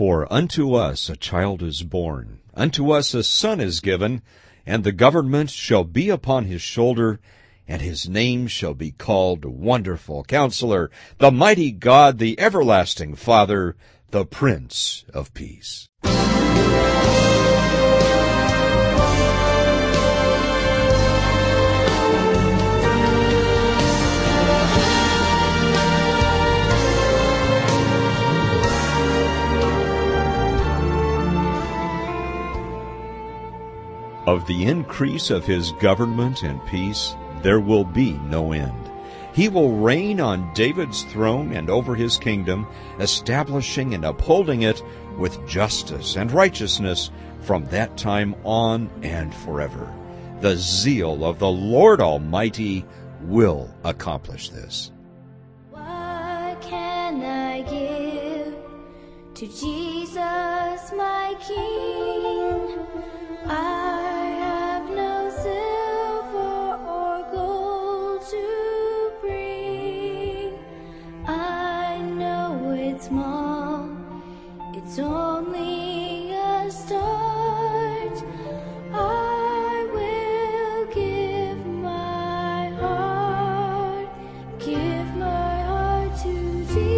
For unto us a child is born, unto us a son is given, and the government shall be upon his shoulder, and his name shall be called Wonderful Counselor, the Mighty God, the Everlasting Father, the Prince of Peace. Of the increase of his government and peace there will be no end. He will reign on David's throne and over his kingdom, establishing and upholding it with justice and righteousness from that time on and forever. The zeal of the Lord Almighty will accomplish this. What can I give to Jesus my King? It's only a start. I will give my heart, to Jesus.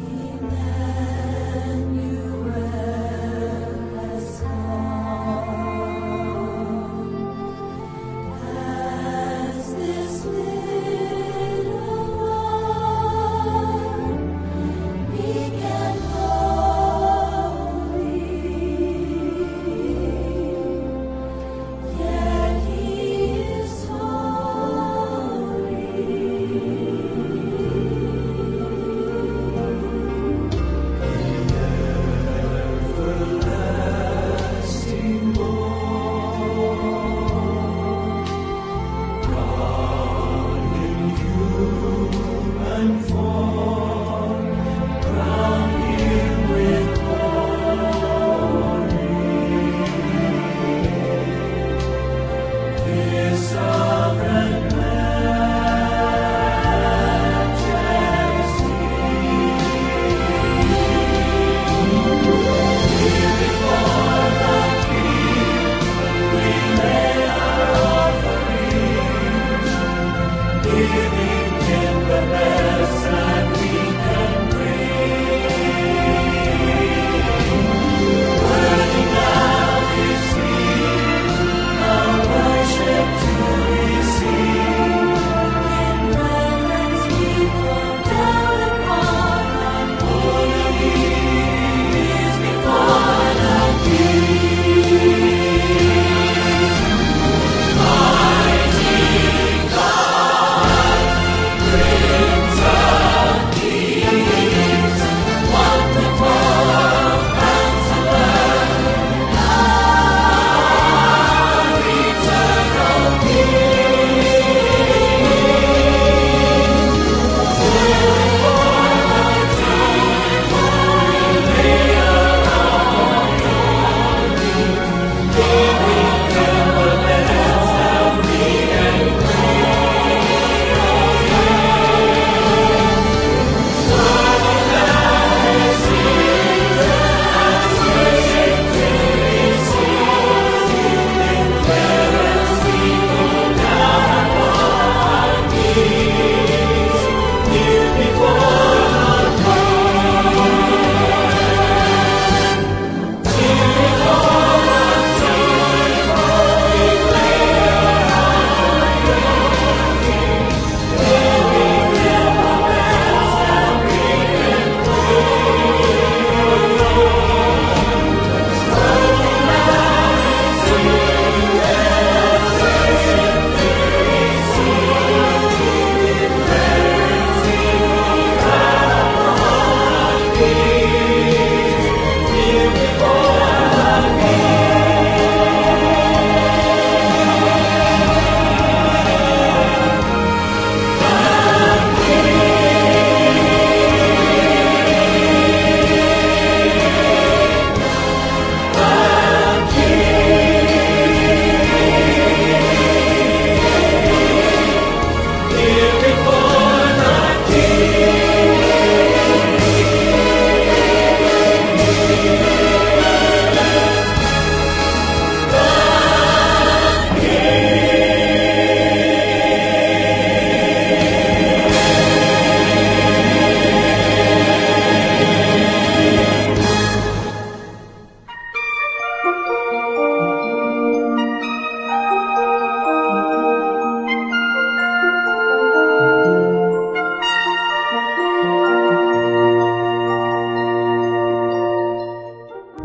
Live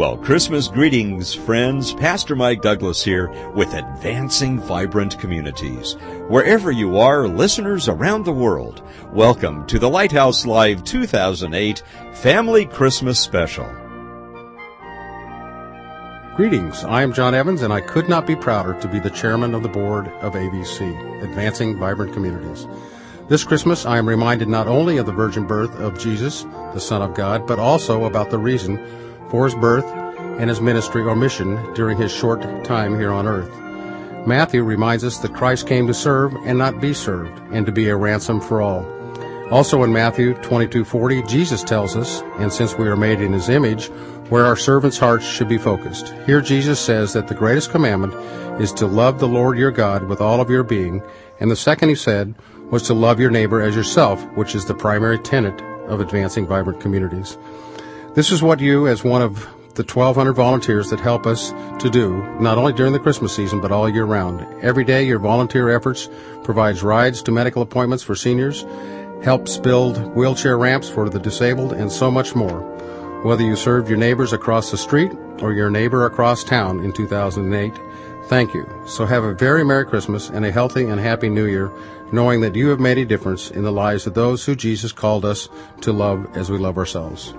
Well, Christmas greetings, friends. Pastor Mike Douglas here with Advancing Vibrant Communities. Wherever you are, listeners around the world, welcome to the Lighthouse Live 2008 Family Christmas Special. Greetings. I am John Evans, and I could not be prouder to be the chairman of the board of ABC, Advancing Vibrant Communities. This Christmas, I am reminded not only of the virgin birth of Jesus, the Son of God, but also about the reason for his birth and his ministry or mission during his short time here on earth. Matthew reminds us that Christ came to serve and not be served, and to be a ransom for all. Also in Matthew 22:40, Jesus tells us, and since we are made in his image, where our servants' hearts should be focused. Here Jesus says that the greatest commandment is to love the Lord your God with all of your being, and the second he said was to love your neighbor as yourself, which is the primary tenet of Advancing Vibrant Communities. This is what you, as one of the 1,200 volunteers that help us to do, not only during the Christmas season, but all year round. Every day, your volunteer efforts provides rides to medical appointments for seniors, helps build wheelchair ramps for the disabled, and so much more. Whether you served your neighbors across the street or your neighbor across town in 2008, thank you. So have a very Merry Christmas and a healthy and happy New Year, knowing that you have made a difference in the lives of those who Jesus called us to love as we love ourselves.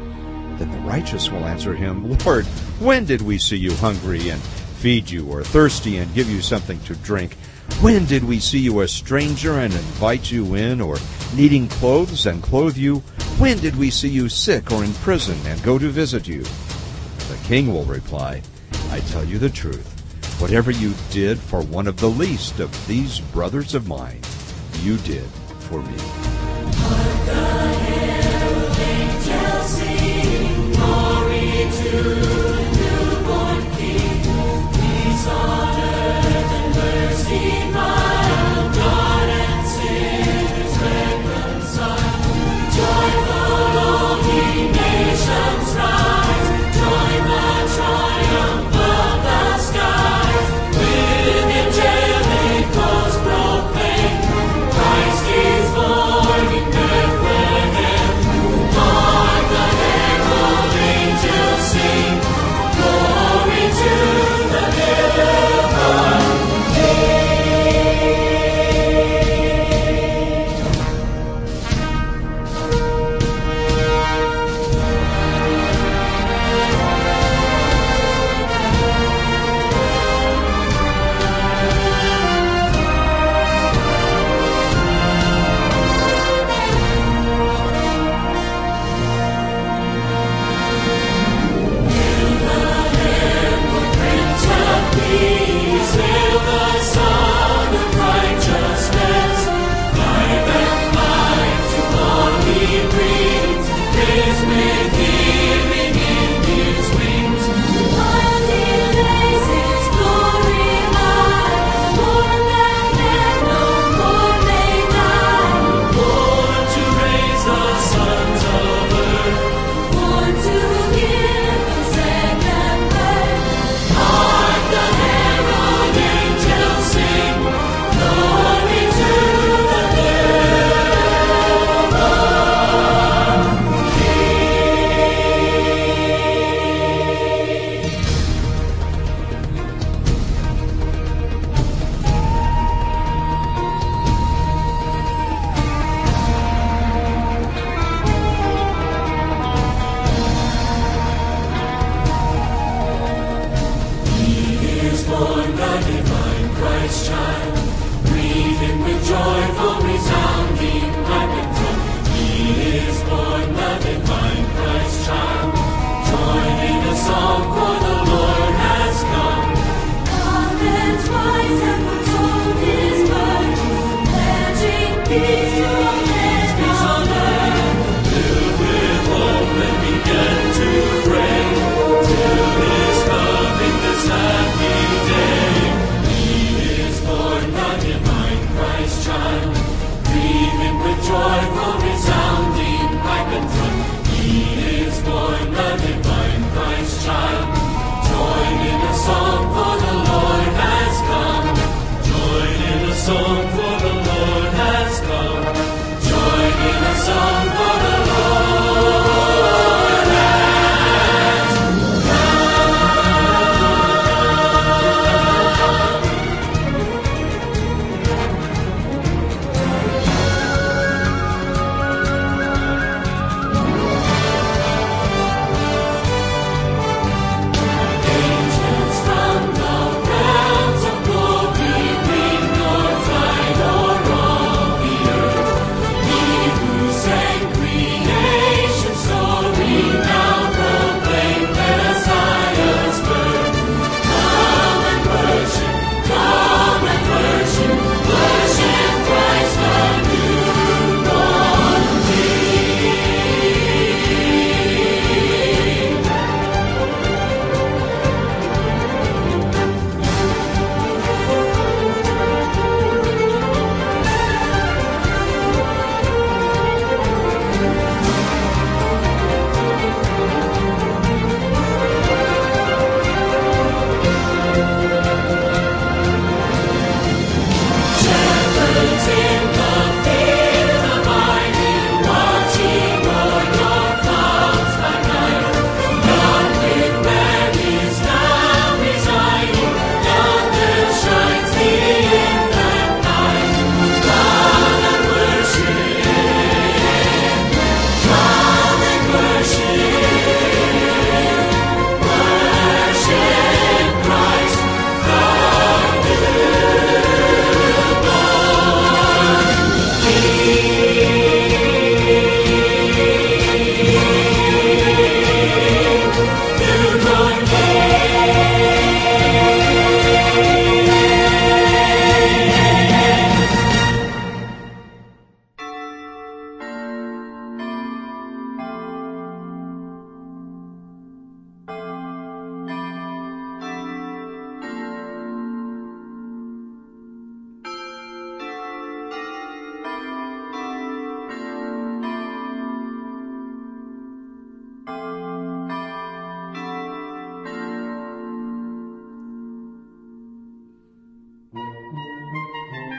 Then the righteous will answer him, Lord, when did we see you hungry and feed you, or thirsty and give you something to drink? When did we see you a stranger and invite you in, or needing clothes and clothe you? When did we see you sick or in prison and go to visit you? The king will reply, I tell you the truth, whatever you did for one of the least of these brothers of mine, you did for me. On the hill angels sing, glory to the newborn King, peace on earth and mercy mild, God and sinners reconciled, joyful all ye nations rise, join the triumph. With him, Jericho's proclaim, Christ is born.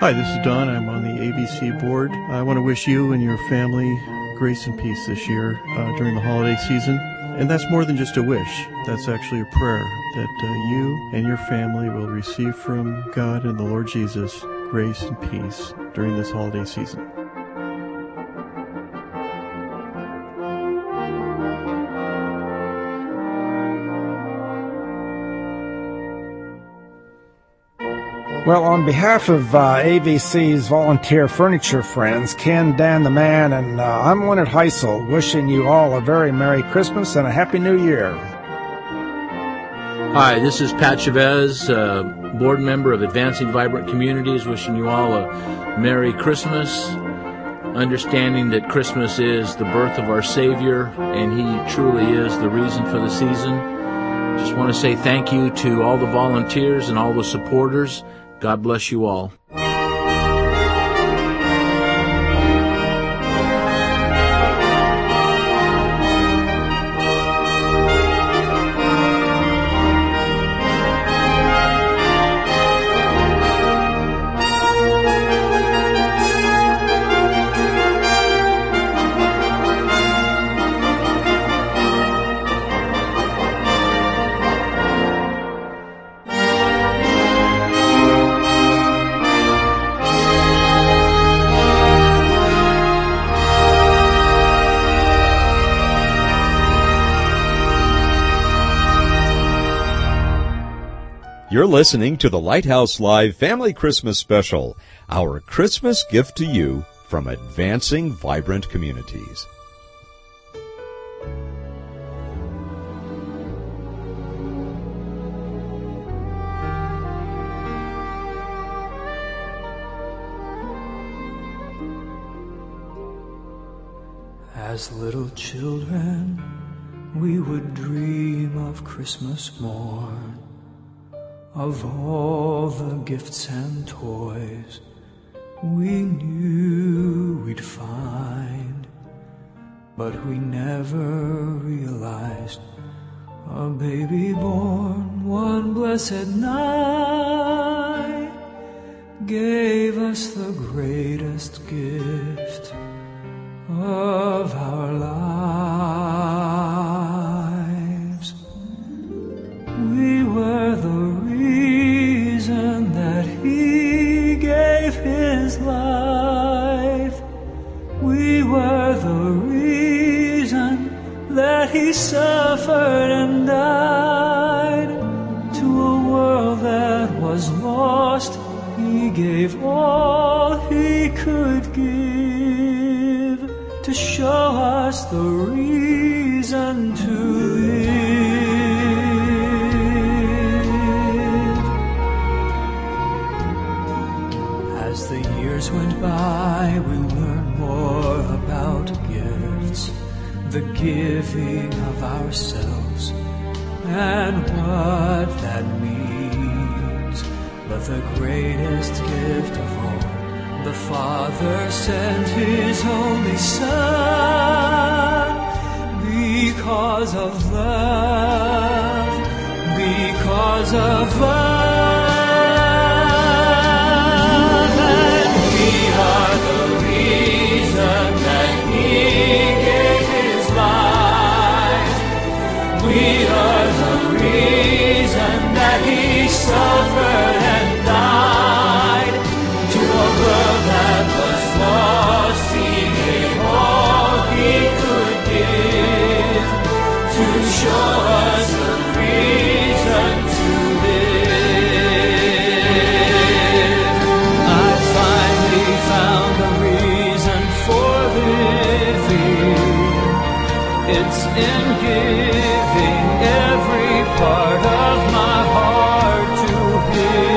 Hi, this is Don. I'm on the ABC board. I want to wish you and your family grace and peace this year during the holiday season. And that's more than just a wish. That's actually a prayer that you and your family will receive from God and the Lord Jesus grace and peace during this holiday season. Well, on behalf of AVC's volunteer furniture friends, Ken, Dan the Man, and I'm Leonard Heisel, wishing you all a very Merry Christmas and a Happy New Year. Hi, this is Pat Chavez, board member of Advancing Vibrant Communities, wishing you all a Merry Christmas, understanding that Christmas is the birth of our Savior, and He truly is the reason for the season. Just want to say thank you to all the volunteers and all the supporters. God bless you all. You're listening to the Lighthouse Live Family Christmas Special, our Christmas gift to you from Advancing Vibrant Communities. As little children, we would dream of Christmas morn. Of all the gifts and toys we knew we'd find, but we never realized a baby born one blessed night gave us the greatest gift of our lives. We were the that He gave His life. We were the reason that He suffered and died. To a world that was lost, He gave all He could give to show us the reason to live. As the years went by, we learned more about gifts, the giving of ourselves, and what that means. But the greatest gift of all, the Father sent His only Son because of love, because of love. Suffered and died to a world that was lost. He gave all He could give to show us the reason to live. I finally found the reason for living. It's in giving every part of my heart. Yeah.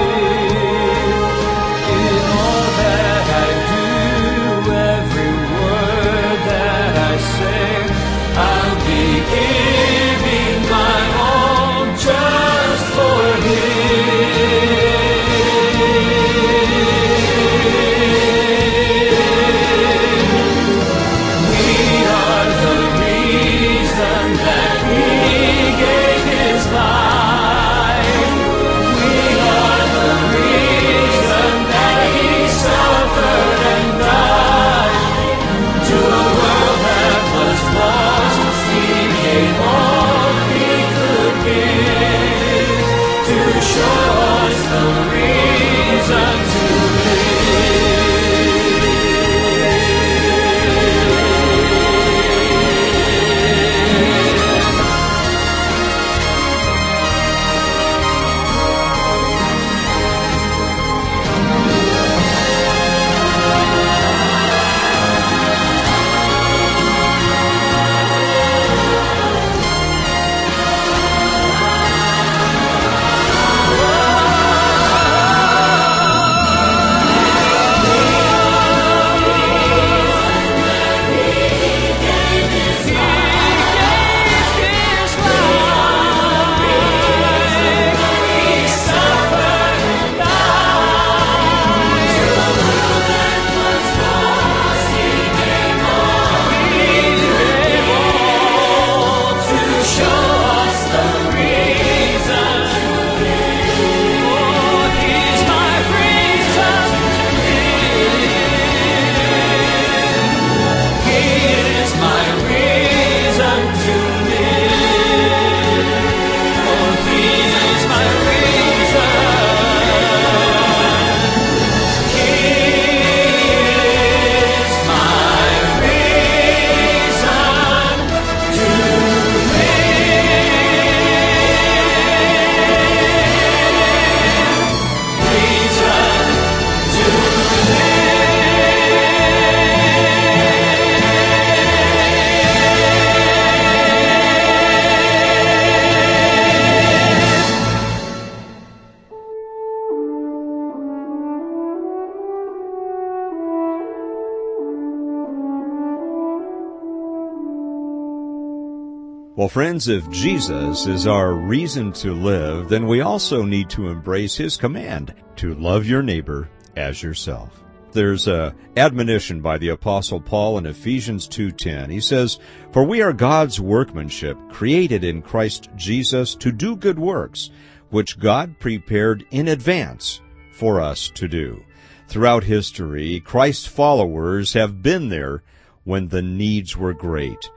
Well, friends, if Jesus is our reason to live, then we also need to embrace his command to love your neighbor as yourself. There's an admonition by the Apostle Paul in Ephesians 2:10. He says, "For we are God's workmanship, created in Christ Jesus to do good works, which God prepared in advance for us to do." Throughout history, Christ's followers have been there when the needs were great.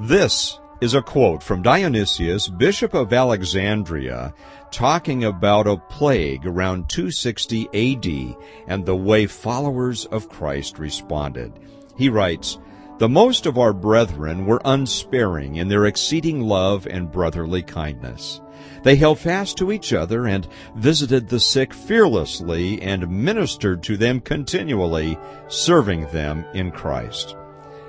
This is a quote from Dionysius, Bishop of Alexandria, talking about a plague around 260 A.D. and the way followers of Christ responded. He writes, "The most of our brethren were unsparing in their exceeding love and brotherly kindness. They held fast to each other and visited the sick fearlessly and ministered to them continually, serving them in Christ.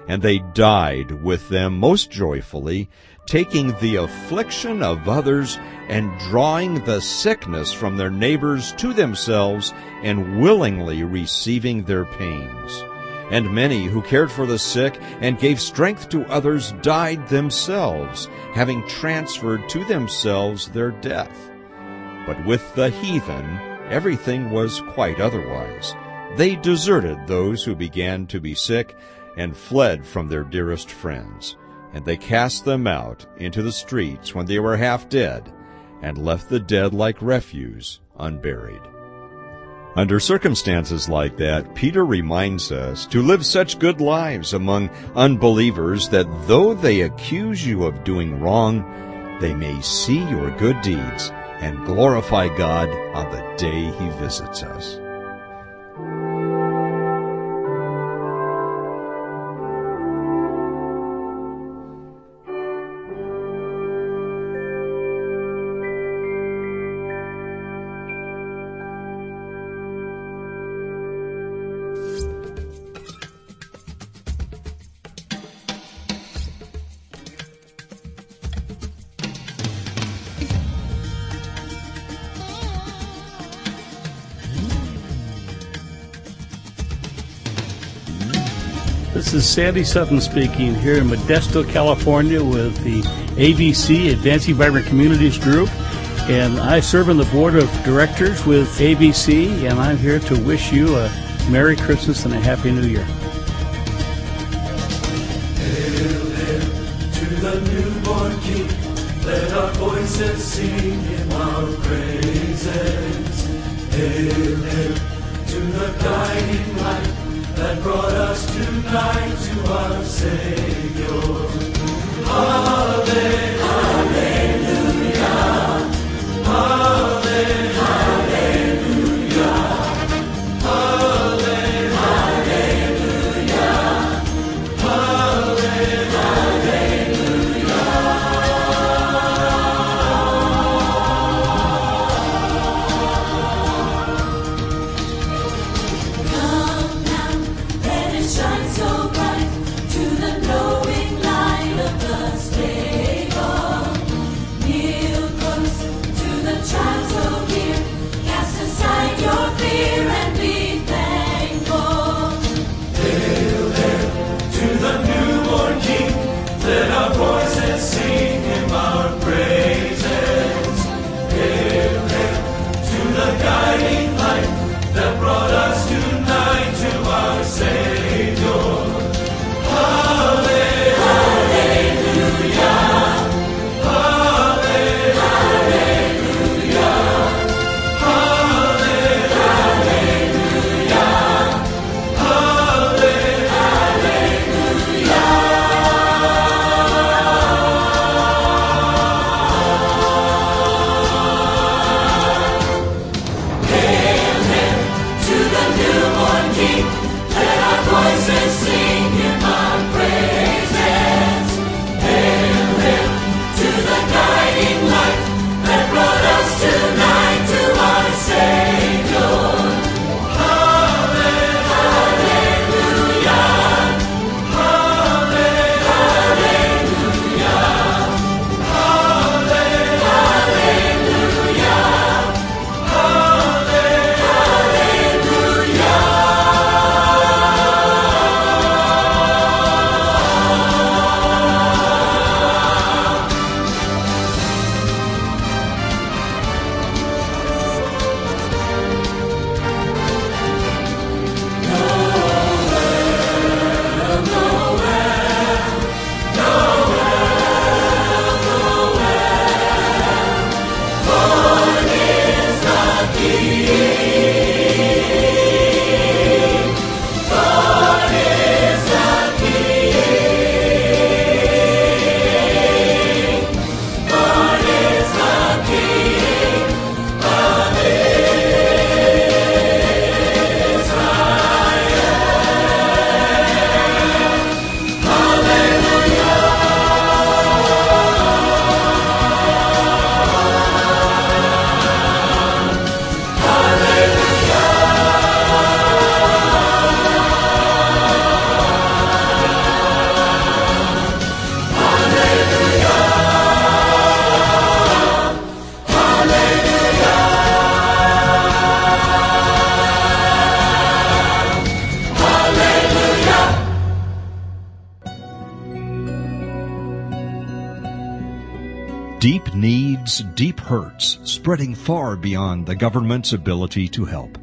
And they died with them most joyfully, taking the affliction of others and drawing the sickness from their neighbors to themselves and willingly receiving their pains. And many who cared for the sick and gave strength to others died themselves, having transferred to themselves their death. But with the heathen, everything was quite otherwise. They deserted those who began to be sick and fled from their dearest friends. And they cast them out into the streets when they were half dead, and left the dead like refuse unburied." Under circumstances like that, Peter reminds us to live such good lives among unbelievers that though they accuse you of doing wrong, they may see your good deeds and glorify God on the day he visits us. This is Sandy Sutton speaking here in Modesto, California with the ABC, Advancing Vibrant Communities group. And I serve on the board of directors with ABC, and I'm here to wish you a Merry Christmas and a Happy New Year. Hail, hail to the newborn King. Let our voices sing him our praises. Hail, hail to the guiding light that brought us tonight to our Savior. Hallelujah, hallelujah, hallelujah, hallelujah, shine so bright to the glowing light of the day. deep needs, deep hurts, spreading far beyond the government's ability to help.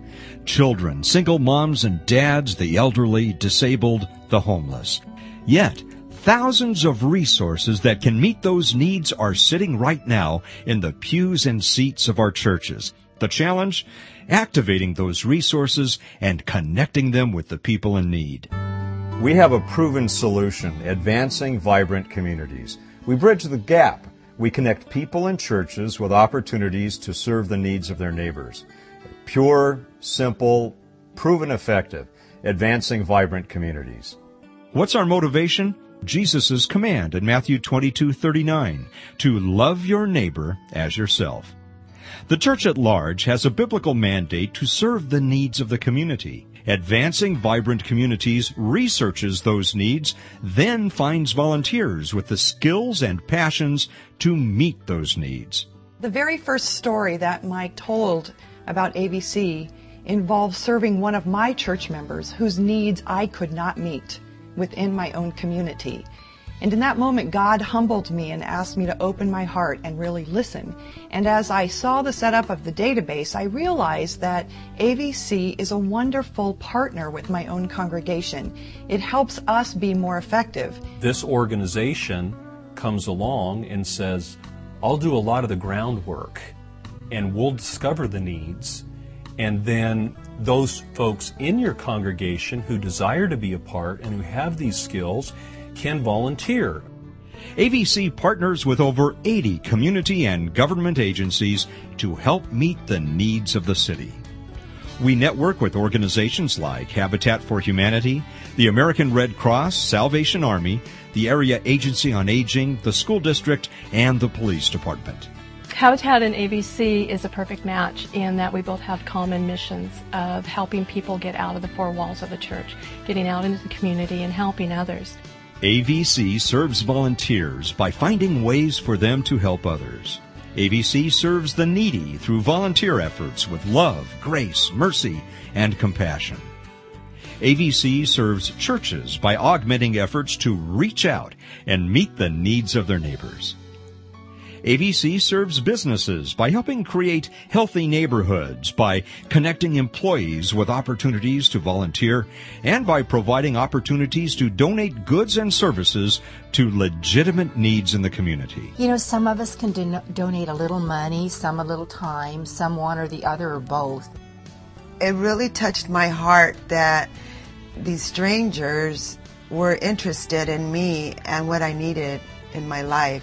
Children, single moms and dads, the elderly, disabled, the homeless. Yet, thousands of resources that can meet those needs are sitting right now in the pews and seats of our churches. The challenge? Activating those resources and connecting them with the people in need. We have a proven solution, Advancing Vibrant Communities. We bridge the gap. We connect people and churches with opportunities to serve the needs of their neighbors. Pure, simple, proven effective, Advancing Vibrant Communities. What's our motivation? Jesus' command in Matthew 22:39, to love your neighbor as yourself. The church at large has a biblical mandate to serve the needs of the community. Advancing Vibrant Communities researches those needs, then finds volunteers with the skills and passions to meet those needs. The very first story that Mike told about ABC involved serving one of my church members whose needs I could not meet within my own community. And in that moment, God humbled me and asked me to open my heart and really listen. And as I saw the setup of the database, I realized that AVC is a wonderful partner with my own congregation. It helps us be more effective. This organization comes along and says, I'll do a lot of the groundwork, and we'll discover the needs, and then those folks in your congregation who desire to be a part and who have these skills can volunteer. AVC partners with over 80 community and government agencies to help meet the needs of the city. We network with organizations like Habitat for Humanity, the American Red Cross, Salvation Army, the Area Agency on Aging, the School District, and the Police Department. Habitat and ABC is a perfect match in that we both have common missions of helping people get out of the four walls of the church, getting out into the community and helping others. AVC serves volunteers by finding ways for them to help others. AVC serves the needy through volunteer efforts with love, grace, mercy, and compassion. AVC serves churches by augmenting efforts to reach out and meet the needs of their neighbors. AVC serves businesses by helping create healthy neighborhoods, by connecting employees with opportunities to volunteer, and by providing opportunities to donate goods and services to legitimate needs in the community. You know, some of us can donate a little money, some a little time, some one or the other or both. It really touched my heart that these strangers were interested in me and what I needed in my life.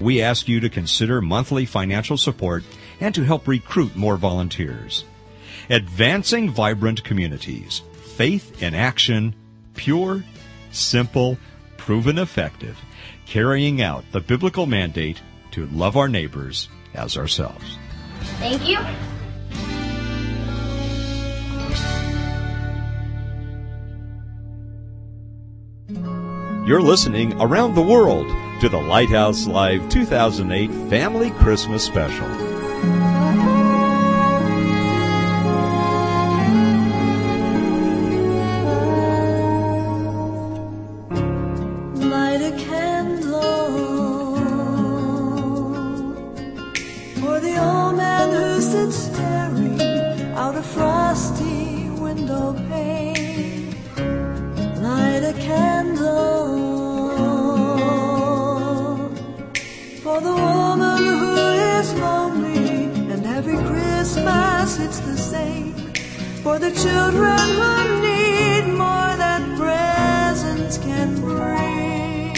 We ask you to consider monthly financial support and to help recruit more volunteers. Advancing Vibrant Communities. Faith in action. Pure, simple, proven effective. Carrying out the biblical mandate to love our neighbors as ourselves. Thank you. You're listening around the world to the Lighthouse Live 2008 Family Christmas Special. Light a candle for the old man who sits staring out a frosty window pane. Light a candle for the woman who is lonely, and every Christmas it's the same. For the children who need more than presents can bring.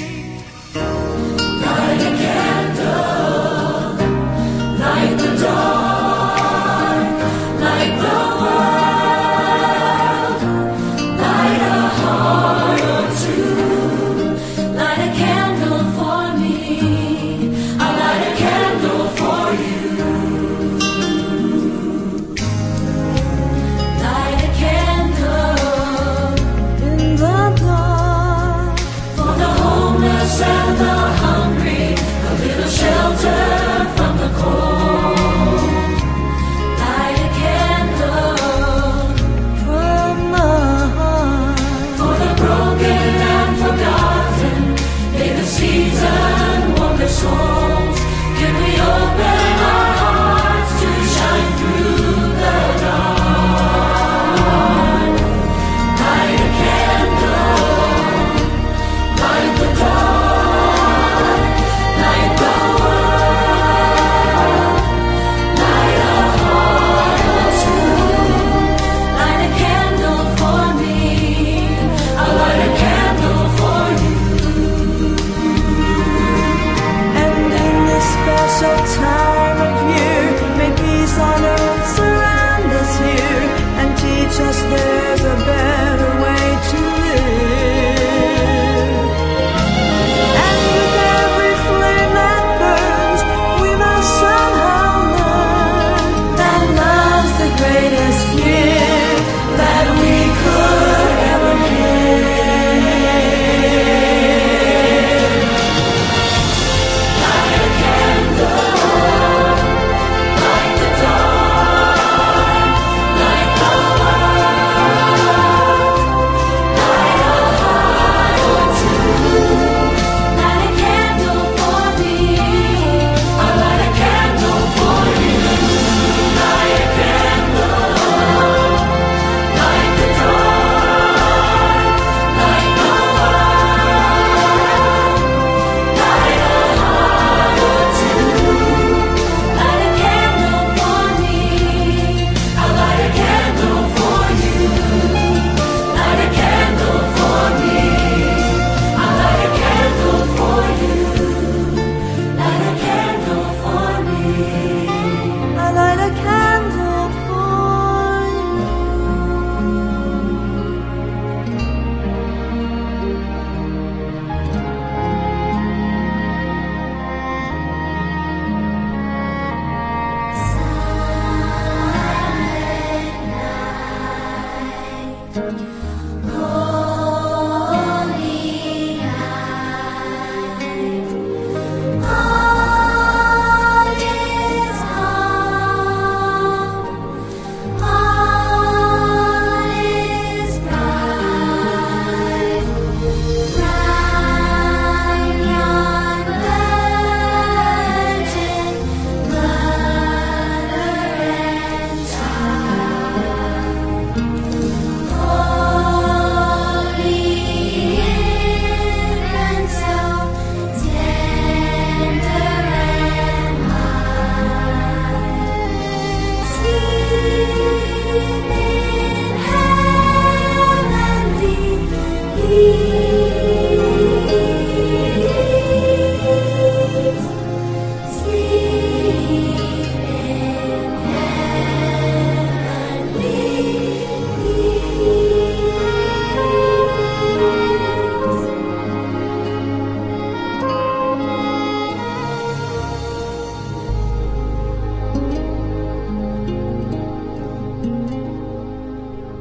Light a candle, light the dawn, light the world, light a heart or two, light a candle for me. Light a candle for you.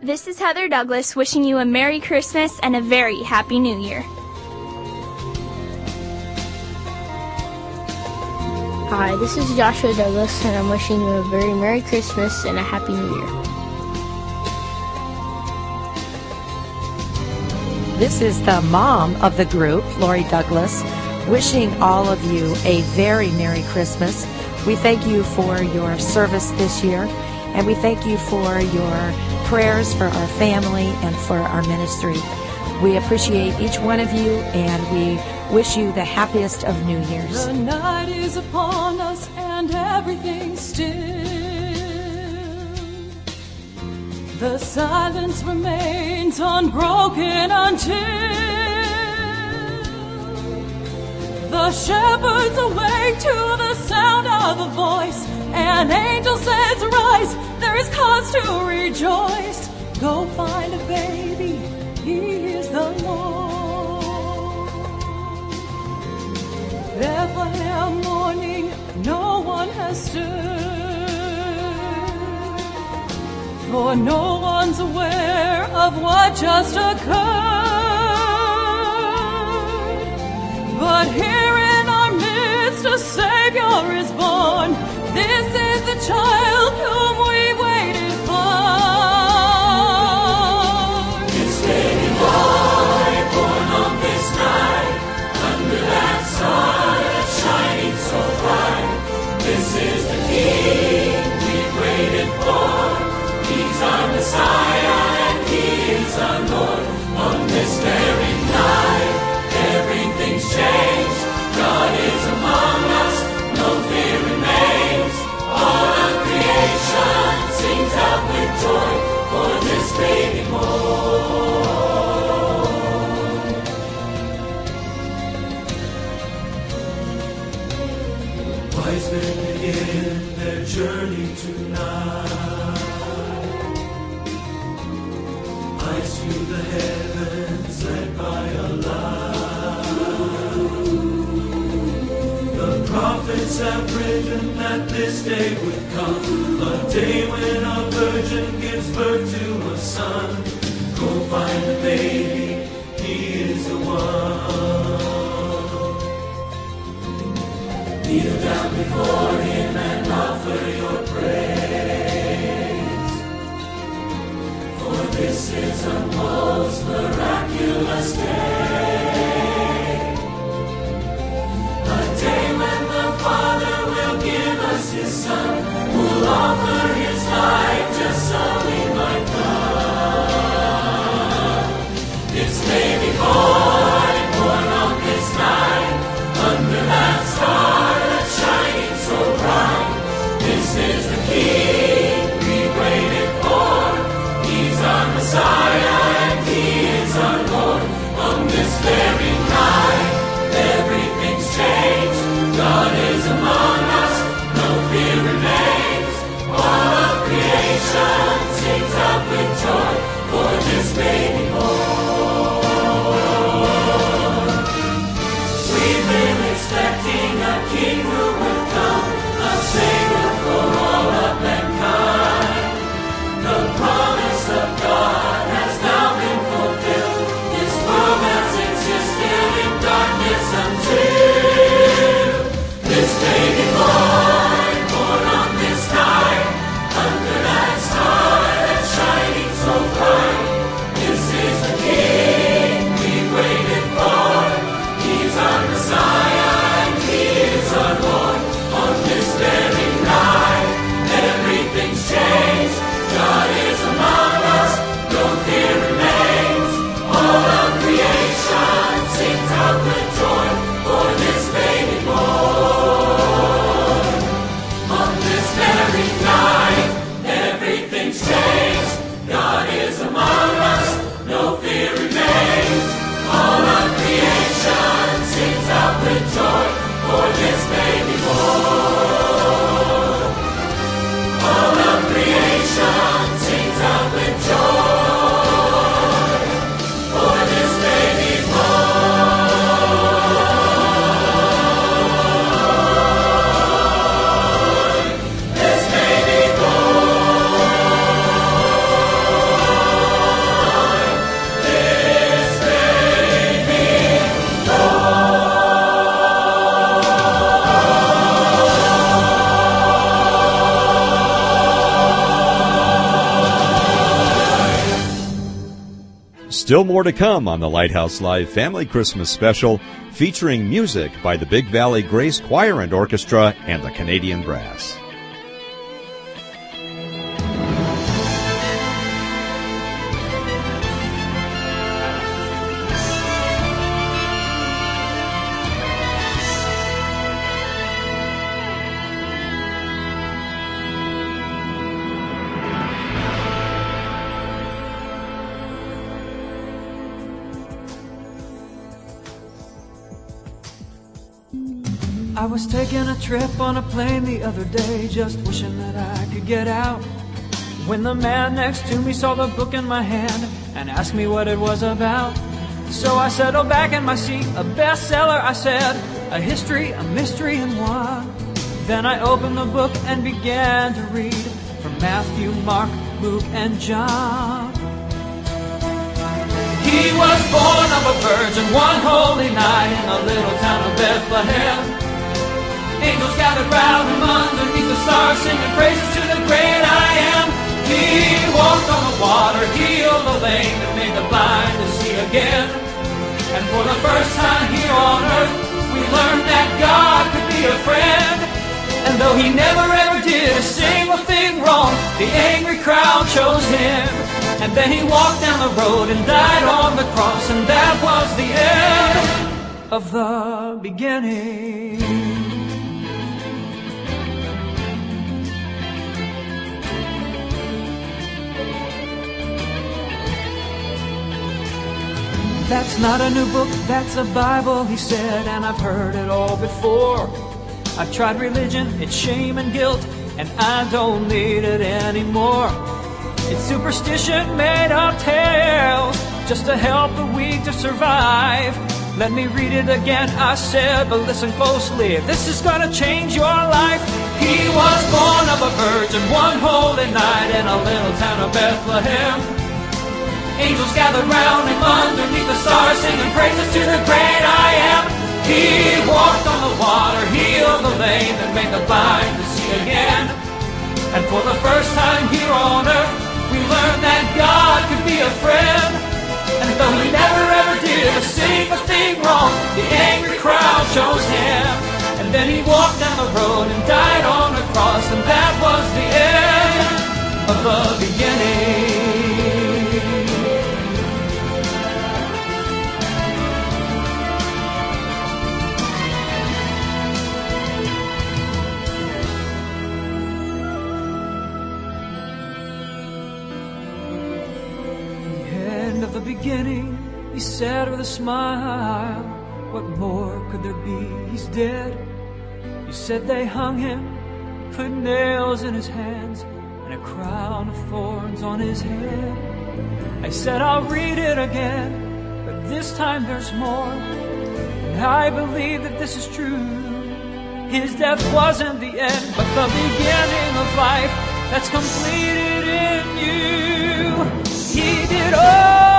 This is Heather Douglas wishing you a Merry Christmas and a very Happy New Year. Hi, this is Joshua Douglas, and I'm wishing you a very Merry Christmas and a Happy New Year. This is the mom of the group, Lori Douglas, wishing all of you a very Merry Christmas. We thank you for your service this year, and we thank you for your prayers for our family and for our ministry. We appreciate each one of you, and we wish you the happiest of New Year's. The night is upon us and everything's still. The silence remains unbroken until the shepherds awake to the sound of a voice. An angel says, "Rise, there is cause to rejoice. Go find a baby, he is the Lord." Bethlehem morning, no one has stirred, for no one's aware of what just occurred. But here in our midst a Savior is born. This is the child whom we waited for. This baby boy, born on this night, under that star that's shining so bright. This is the King we waited for. He's our Messiah and he is our Lord. On this very night, everything's changed. God is among us, no fear remains. All of creation sings out with joy for this baby born. Wise men begin their journey tonight. Eyes to the heavens led by a light. The prophets have written that this day would come, a day when a virgin gives birth to a son. Go find the baby, he is the one. Kneel down before him and offer your praise, for this is a most miraculous day, a day when the Father give us his son, who'll offer his life just so we might come. This baby boy, born on this night, under that star that's shining so bright. Still more to come on the Lighthouse Live Family Christmas Special, featuring music by the Big Valley Grace Choir and Orchestra and the Canadian Brass. I was taking a trip on a plane the other day, just wishing that I could get out, when the man next to me saw the book in my hand and asked me what it was about. So I settled back in my seat, a bestseller, I said, a history, a mystery, and why. Then I opened the book and began to read from Matthew, Mark, Luke, and John. He was born of a virgin one holy night in the little town of Bethlehem. Angels gathered round him underneath the stars, singing praises to the great I am. He walked on the water, healed the lame, and made the blind to see again. And for the first time here on earth, we learned that God could be a friend. And though he never ever did a single thing wrong, the angry crowd chose him. And then he walked down the road and died on the cross, and that was the end of the beginning. That's not a new book, that's a Bible, he said, and I've heard it all before. I've tried religion, it's shame and guilt, and I don't need it anymore. It's superstition made up tales, just to help the weak to survive. Let me read it again, I said, but listen closely, this is gonna change your life. He was born of a virgin one holy night in a little town of Bethlehem. Angels gathered round him underneath the stars, singing praises to the great I am. He walked on the water, healed the lame, and made the blind to see again. And for the first time here on earth, we learned that God could be a friend. And though he never ever did a single thing wrong, the angry crowd chose him. And then he walked down the road and died on a cross, and that was the end of the beginning. Beginning, he said with a smile, what more could there be? He's dead. You said they hung him, put nails in his hands and a crown of thorns on his head. I said I'll read it again, but this time there's more, and I believe that this is true. His death wasn't the end, but the beginning of life that's completed in you. He did all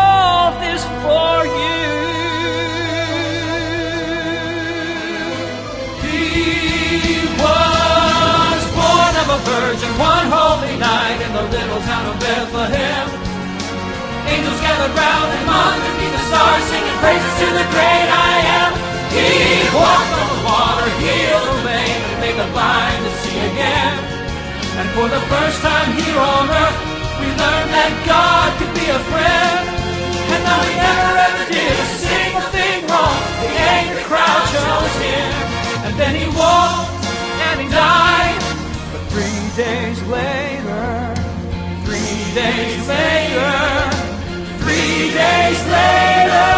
this for you. He was born of a virgin one holy night in the little town of Bethlehem. Angels gathered round him underneath the stars, singing praises to the great I am. He walked on the water, healed the lame, and made the blind to see again. And for the first time here on earth, we learned that God could be a friend. And though he never ever did a single thing wrong, the angry crowd chose him. And then he walked and he died. But 3 days later, 3 days later, 3 days later.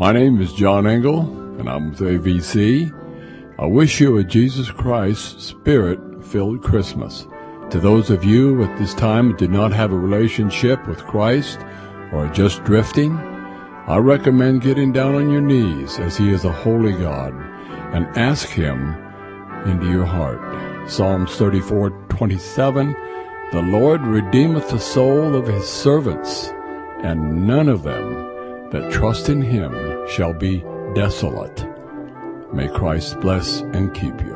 My name is John Engel, and I'm with AVC. I wish you a Jesus Christ Spirit-filled Christmas. To those of you at this time who did not have a relationship with Christ or are just drifting, I recommend getting down on your knees, as He is a holy God, and ask Him into your heart. Psalms 34:27, The Lord redeemeth the soul of His servants, and none of them that trust in Him shall be desolate. May Christ bless and keep you.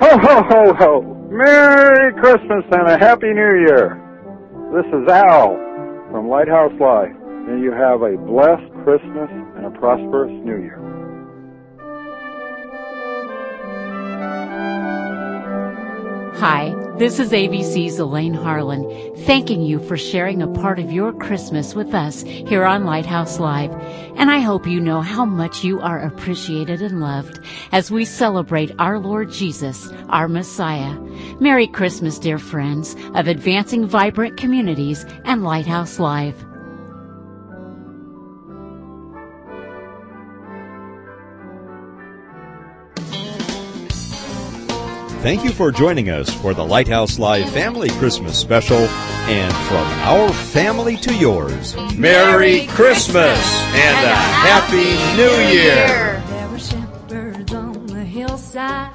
Ho, ho, ho, ho. Merry Christmas and a Happy New Year. This is Al from Lighthouse Live, and you have a blessed Christmas and a prosperous New Year. Hi, this is ABC's Elaine Harlan, thanking you for sharing a part of your Christmas with us here on Lighthouse Live. And I hope you know how much you are appreciated and loved as we celebrate our Lord Jesus, our Messiah. Merry Christmas, dear friends of Advancing Vibrant Communities and Lighthouse Live. Thank you for joining us for the Lighthouse Live Family Christmas Special, and from our family to yours, Merry Christmas and a Happy New Year! There were shepherds on the hillside,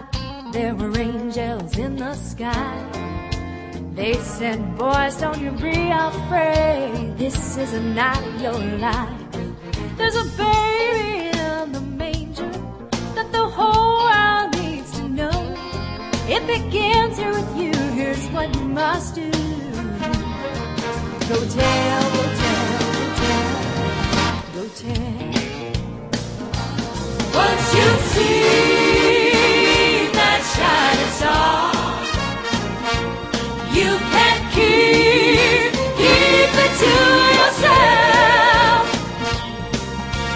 there were angels in the sky. They said, boys, don't you be afraid, this is a night of your life. There's a baby in the manger that the whole world needs to know. It begins here with you, here's what you must do. Go tell, go tell, go tell, go tell. Once you see that shining star, you can keep it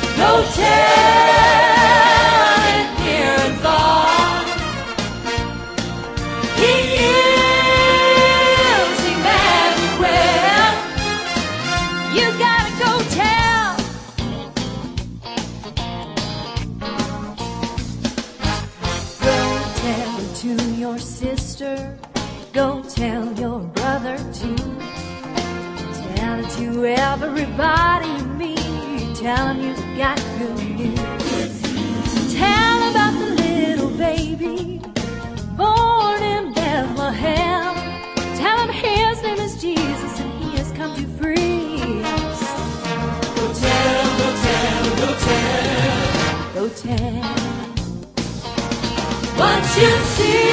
to yourself. Go tell. Go tell your brother too. Tell it to everybody you meet. Tell him you've got good news. Tell about the little baby born in Bethlehem. Tell him his name is Jesus and He has come to free us. Go tell, go tell, go tell, go tell. Once you see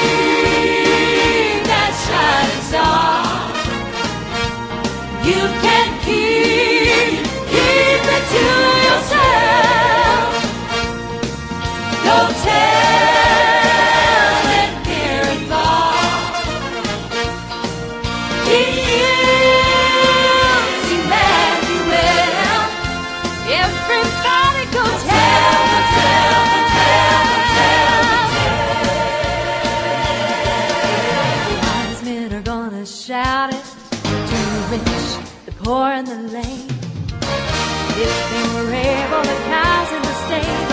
shining star, you can keep it to yourself. Go tell it near and far. He is Emmanuel. Everybody go tell. Or in the lane, if they were able, the cows in the state.